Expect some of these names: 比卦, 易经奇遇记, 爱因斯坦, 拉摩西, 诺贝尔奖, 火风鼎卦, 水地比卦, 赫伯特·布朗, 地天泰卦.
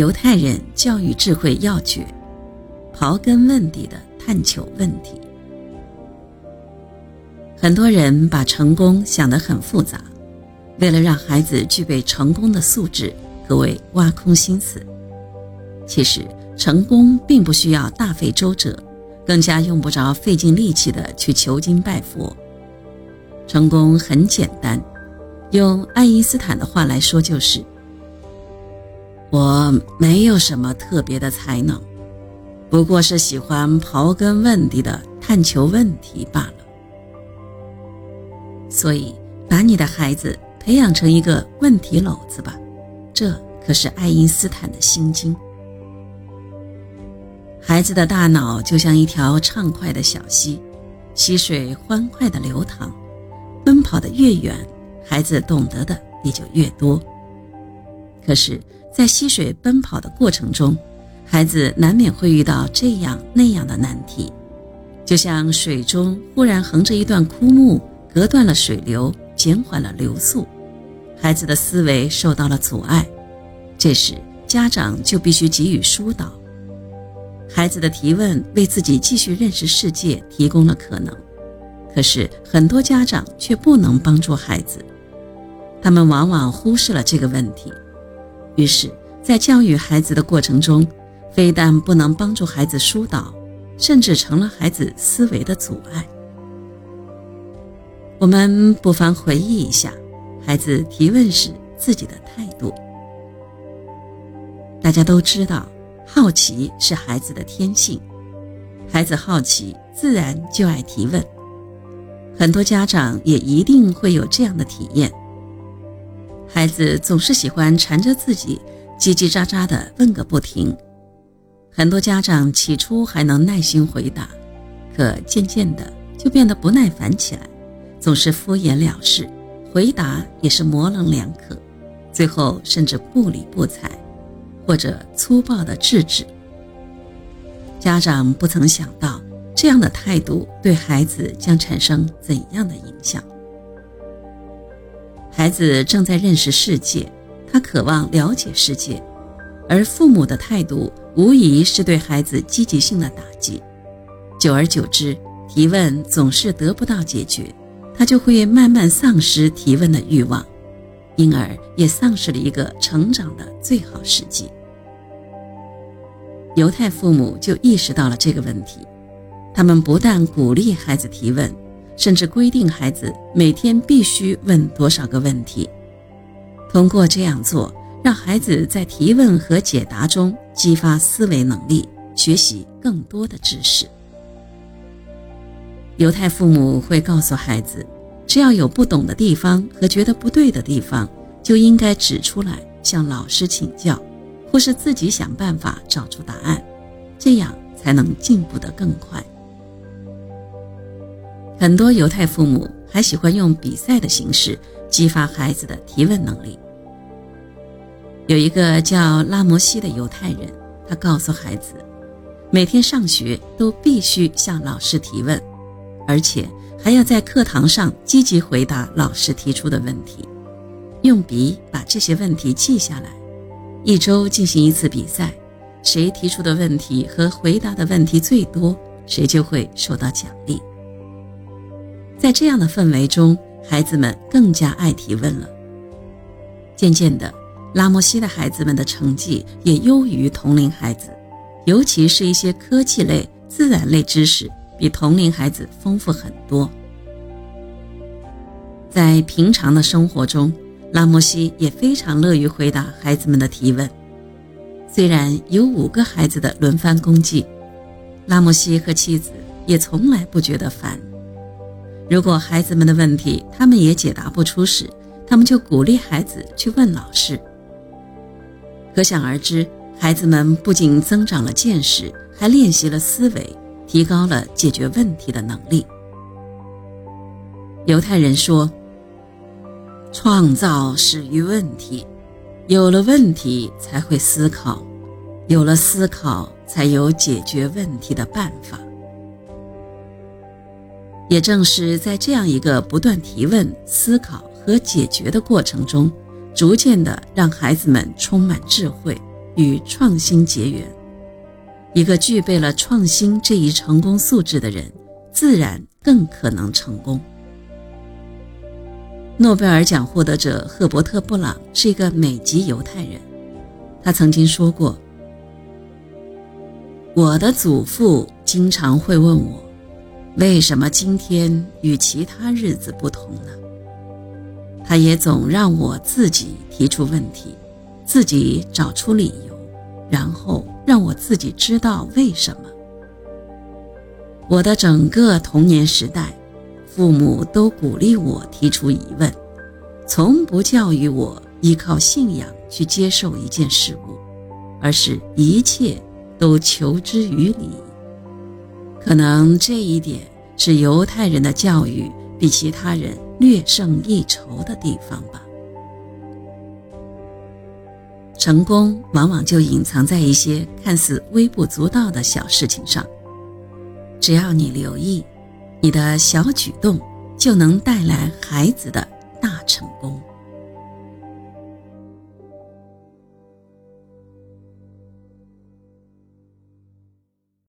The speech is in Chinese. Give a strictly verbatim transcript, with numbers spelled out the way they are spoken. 犹太人教育智慧要诀：刨根问底的探求问题。很多人把成功想得很复杂，为了让孩子具备成功的素质，可谓挖空心思。其实成功并不需要大费周折，更加用不着费尽力气的去求经拜佛。成功很简单，用爱因斯坦的话来说就是：我没有什么特别的才能，不过是喜欢刨根问底的探求问题罢了。所以，把你的孩子培养成一个问题篓子吧，这可是爱因斯坦的心经。孩子的大脑就像一条畅快的小溪，溪水欢快的流淌，奔跑的越远，孩子懂得的也就越多。可是，在溪水奔跑的过程中，孩子难免会遇到这样那样的难题，就像水中忽然横着一段枯木，隔断了水流，减缓了流速，孩子的思维受到了阻碍。这时，家长就必须给予疏导。孩子的提问为自己继续认识世界提供了可能，可是很多家长却不能帮助孩子，他们往往忽视了这个问题。于是，在教育孩子的过程中，非但不能帮助孩子疏导，甚至成了孩子思维的阻碍。我们不妨回忆一下孩子提问时自己的态度。大家都知道，好奇是孩子的天性，孩子好奇自然就爱提问。很多家长也一定会有这样的体验，孩子总是喜欢缠着自己叽叽喳喳地问个不停。很多家长起初还能耐心回答，可渐渐的就变得不耐烦起来，总是敷衍了事，回答也是模棱两可，最后甚至不理不睬，或者粗暴的制止。家长不曾想到，这样的态度对孩子将产生怎样的影响？孩子正在认识世界，他渴望了解世界，而父母的态度无疑是对孩子积极性的打击。久而久之，提问总是得不到解决，他就会慢慢丧失提问的欲望，因而也丧失了一个成长的最好时机。犹太父母就意识到了这个问题，他们不但鼓励孩子提问，甚至规定孩子每天必须问多少个问题。通过这样做，让孩子在提问和解答中激发思维能力，学习更多的知识。犹太父母会告诉孩子，只要有不懂的地方和觉得不对的地方，就应该指出来向老师请教，或是自己想办法找出答案，这样才能进步得更快。很多犹太父母还喜欢用比赛的形式激发孩子的提问能力。有一个叫拉摩西的犹太人，他告诉孩子，每天上学都必须向老师提问，而且还要在课堂上积极回答老师提出的问题，用笔把这些问题记下来，一周进行一次比赛，谁提出的问题和回答的问题最多，谁就会受到奖励。在这样的氛围中，孩子们更加爱提问了。渐渐的，拉莫西的孩子们的成绩也优于同龄孩子，尤其是一些科技类、自然类知识比同龄孩子丰富很多。在平常的生活中，拉莫西也非常乐于回答孩子们的提问。虽然有五个孩子的轮番攻击，拉莫西和妻子也从来不觉得烦。如果孩子们的问题他们也解答不出时，他们就鼓励孩子去问老师。可想而知，孩子们不仅增长了见识，还练习了思维，提高了解决问题的能力。犹太人说，创造始于问题，有了问题才会思考，有了思考才有解决问题的办法。也正是在这样一个不断提问、思考和解决的过程中，逐渐地让孩子们充满智慧，与创新结缘。一个具备了创新这一成功素质的人，自然更可能成功。诺贝尔奖获得者赫伯特·布朗是一个美籍犹太人，他曾经说过，我的祖父经常会问我，为什么今天与其他日子不同呢？他也总让我自己提出问题，自己找出理由，然后让我自己知道为什么。我的整个童年时代，父母都鼓励我提出疑问，从不教育我依靠信仰去接受一件事物，而是一切都求之于理。可能这一点是犹太人的教育比其他人略胜一筹的地方吧。成功往往就隐藏在一些看似微不足道的小事情上，只要你留意，你的小举动就能带来孩子的大成功。